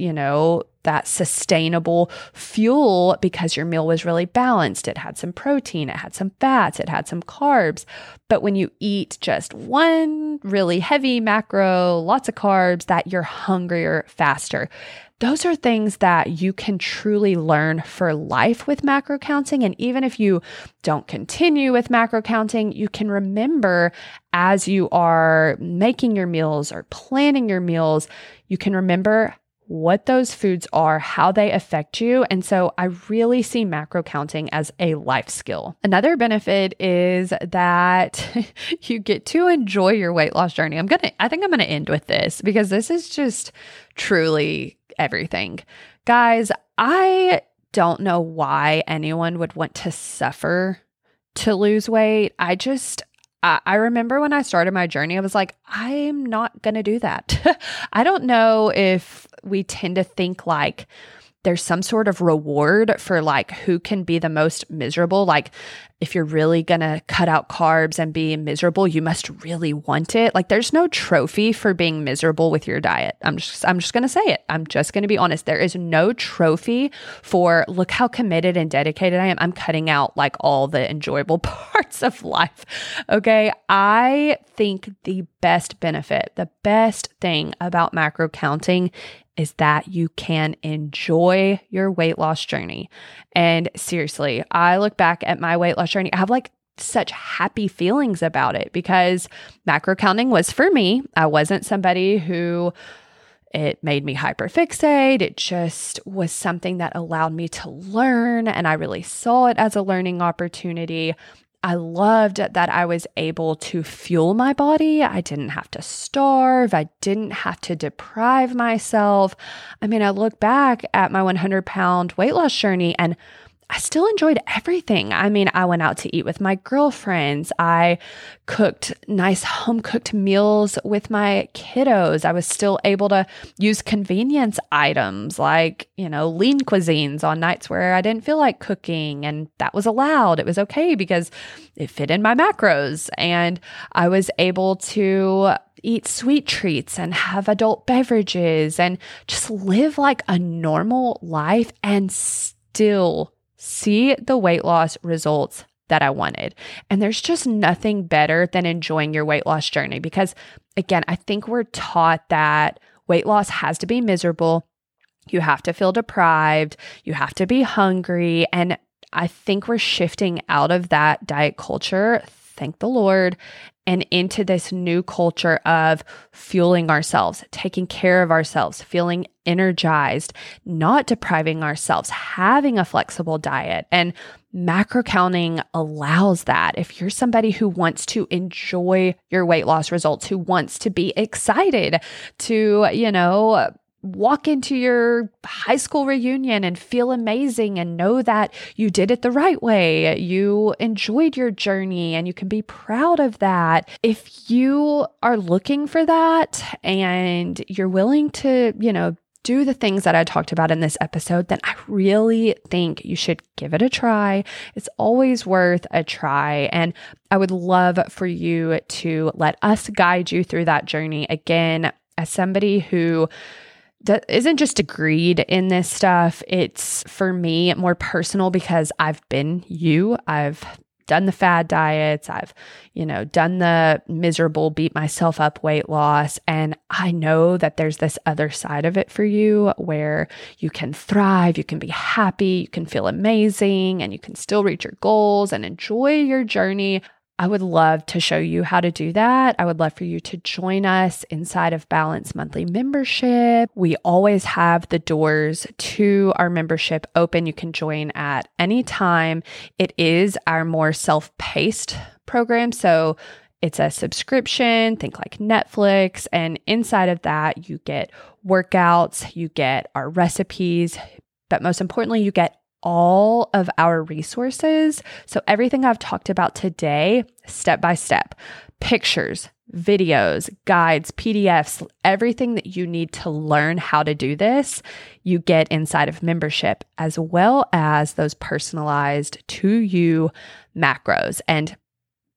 that sustainable fuel because your meal was really balanced. It had some protein, it had some fats, it had some carbs. But when you eat just one really heavy macro, lots of carbs, that you're hungrier faster. Those are things that you can truly learn for life with macro counting. And even if you don't continue with macro counting, you can remember as you are making your meals or planning your meals, you can remember what those foods are, how they affect you. And so I really see macro counting as a life skill. Another benefit is that you get to enjoy your weight loss journey. I think I'm going to end with this because this is just truly everything. Guys, I don't know why anyone would want to suffer to lose weight. I remember when I started my journey, I was like, I'm not going to do that. I don't know if we tend to think like there's some sort of reward for like who can be the most miserable. Like if you're really going to cut out carbs and be miserable, you must really want it. Like there's no trophy for being miserable with your diet. I'm just going to say it. I'm just going to be honest. There is no trophy for look how committed and dedicated I am. I'm cutting out like all the enjoyable parts of life. Okay. I think the best benefit, the best thing about macro counting is that you can enjoy your weight loss journey. And seriously, I look back at my weight loss journey, I have like such happy feelings about it because macro counting was for me. I wasn't somebody who it made me hyperfixate. It just was something that allowed me to learn, and I really saw it as a learning opportunity. I loved that I was able to fuel my body. I didn't have to starve. I didn't have to deprive myself. I mean, I look back at my 100-pound weight loss journey and I still enjoyed everything. I mean, I went out to eat with my girlfriends. I cooked nice home-cooked meals with my kiddos. I was still able to use convenience items like, lean cuisines on nights where I didn't feel like cooking, and that was allowed. It was okay because it fit in my macros, and I was able to eat sweet treats and have adult beverages and just live like a normal life and still see the weight loss results that I wanted. And there's just nothing better than enjoying your weight loss journey because, again, I think we're taught that weight loss has to be miserable. You have to feel deprived. You have to be hungry. And I think we're shifting out of that diet culture, thank the Lord, and into this new culture of fueling ourselves, taking care of ourselves, feeling energized, not depriving ourselves, having a flexible diet. And macro counting allows that. If you're somebody who wants to enjoy your weight loss results, who wants to be excited to, walk into your high school reunion and feel amazing and know that you did it the right way. You enjoyed your journey and you can be proud of that. If you are looking for that and you're willing to, do the things that I talked about in this episode, then I really think you should give it a try. It's always worth a try. And I would love for you to let us guide you through that journey. Again, as somebody who isn't just agreed in this stuff. It's, for me, more personal because I've been you. I've done the fad diets. I've, done the miserable, beat myself up weight loss. And I know that there's this other side of it for you where you can thrive, you can be happy, you can feel amazing, and you can still reach your goals and enjoy your journey. I would love to show you how to do that. I would love for you to join us inside of Balance Monthly Membership. We always have the doors to our membership open. You can join at any time. It is our more self-paced program. So it's a subscription, think like Netflix. And inside of that, you get workouts, you get our recipes, but most importantly, you get all of our resources. So everything I've talked about today, step by step, pictures, videos, guides, PDFs, everything that you need to learn how to do this, you get inside of membership, as well as those personalized to you macros. And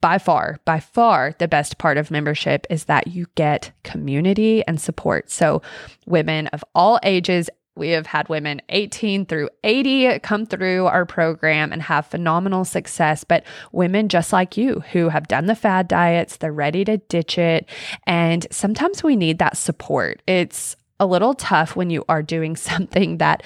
by far, the best part of membership is that you get community and support. So women of all ages, we have had women 18 through 80 come through our program and have phenomenal success, but women just like you who have done the fad diets, they're ready to ditch it. And sometimes we need that support. It's a little tough when you are doing something that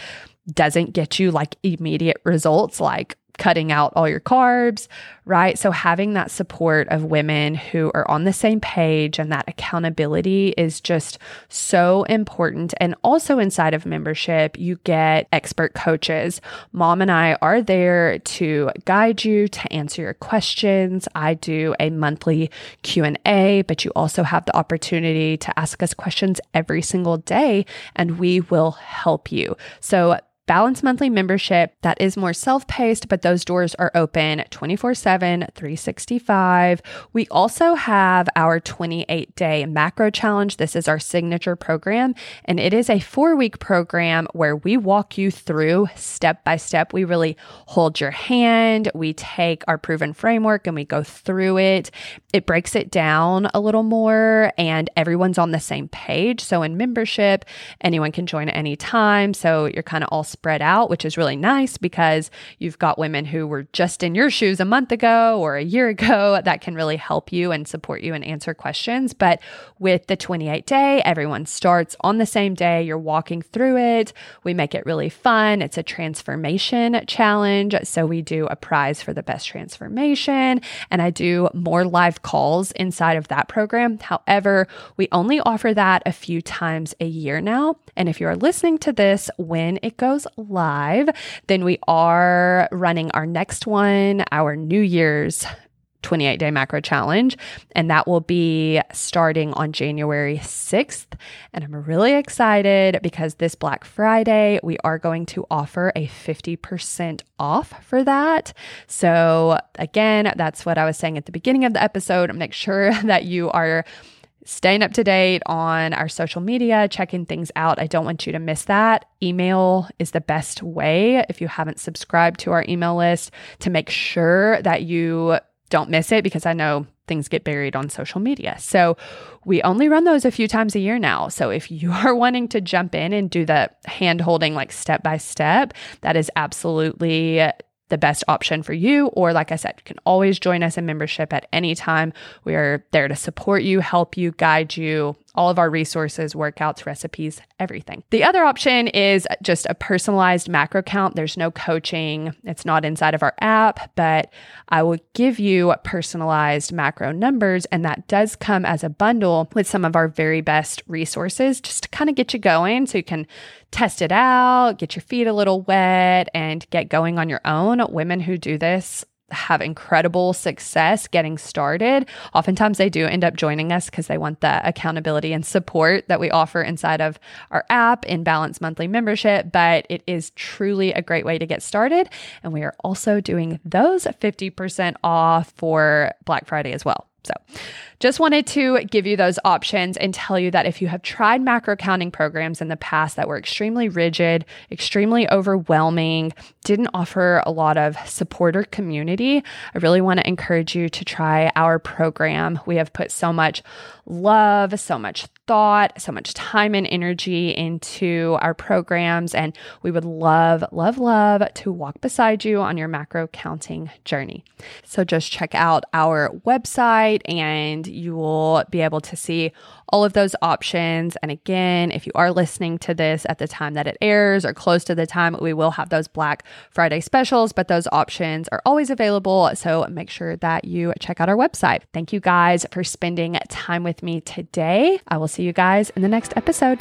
doesn't get you like immediate results, like cutting out all your carbs, right? So having that support of women who are on the same page and that accountability is just so important. And also inside of membership, you get expert coaches. Mom and I are there to guide you, to answer your questions. I do a monthly Q&A, but you also have the opportunity to ask us questions every single day and we will help you. So Balance Monthly Membership, that is more self-paced, but those doors are open 24/7, 365. We also have our 28-day macro challenge. This is our signature program, and it is a 4-week program where we walk you through step by step. We really hold your hand. We take our proven framework and we go through it. It breaks it down a little more, and everyone's on the same page. So in membership, anyone can join at any time. So you're kind of all spread out, which is really nice because you've got women who were just in your shoes a month ago or a year ago that can really help you and support you and answer questions. But with the 28-day, everyone starts on the same day. You're walking through it. We make it really fun. It's a transformation challenge. So we do a prize for the best transformation, and I do more live calls inside of that program. However, we only offer that a few times a year now. And if you are listening to this when it goes live, then we are running our next one, our New Year's 28 Day Macro Challenge, and that will be starting on January 6th. And I'm really excited because this Black Friday, we are going to offer a 50% off for that. So again, that's what I was saying at the beginning of the episode. Make sure that you are staying up to date on our social media, checking things out. I don't want you to miss that. Email is the best way, if you haven't subscribed to our email list, to make sure that you don't miss it, because I know things get buried on social media. So we only run those a few times a year now. So if you are wanting to jump in and do the hand holding, like step by step, that is absolutely the best option for you. Or like I said, you can always join us in membership at any time. We are there to support you, help you, guide you, all of our resources, workouts, recipes, everything. The other option is just a personalized macro count. There's no coaching. It's not inside of our app, but I will give you personalized macro numbers. And that does come as a bundle with some of our very best resources, just to kind of get you going so you can test it out, get your feet a little wet, and get going on your own. Women who do this have incredible success getting started. Oftentimes they do end up joining us because they want the accountability and support that we offer inside of our app in Balance Monthly Membership, but it is truly a great way to get started. And we are also doing those 50% off for Black Friday as well. So just wanted to give you those options and tell you that if you have tried macro counting programs in the past that were extremely rigid, extremely overwhelming, didn't offer a lot of support or community, I really want to encourage you to try our program. We have put so much love, so much thought, so much time and energy into our programs, and we would love, love, love to walk beside you on your macro counting journey. So just check out our website and you will be able to see all of those options. And again, if you are listening to this at the time that it airs or close to the time, we will have those Black Friday specials, but those options are always available. So make sure that you check out our website. Thank you guys for spending time with me today. I will see you guys in the next episode.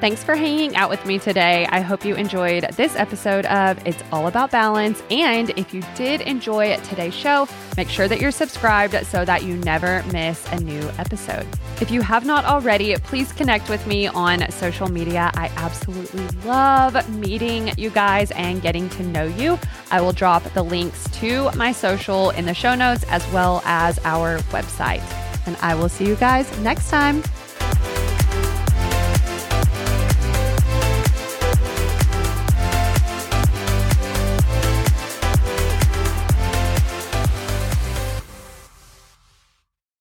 Thanks for hanging out with me today. I hope you enjoyed this episode of It's All About Balance. And if you did enjoy today's show, make sure that you're subscribed so that you never miss a new episode. If you have not already, please connect with me on social media. I absolutely love meeting you guys and getting to know you. I will drop the links to my social in the show notes as well as our website. And I will see you guys next time.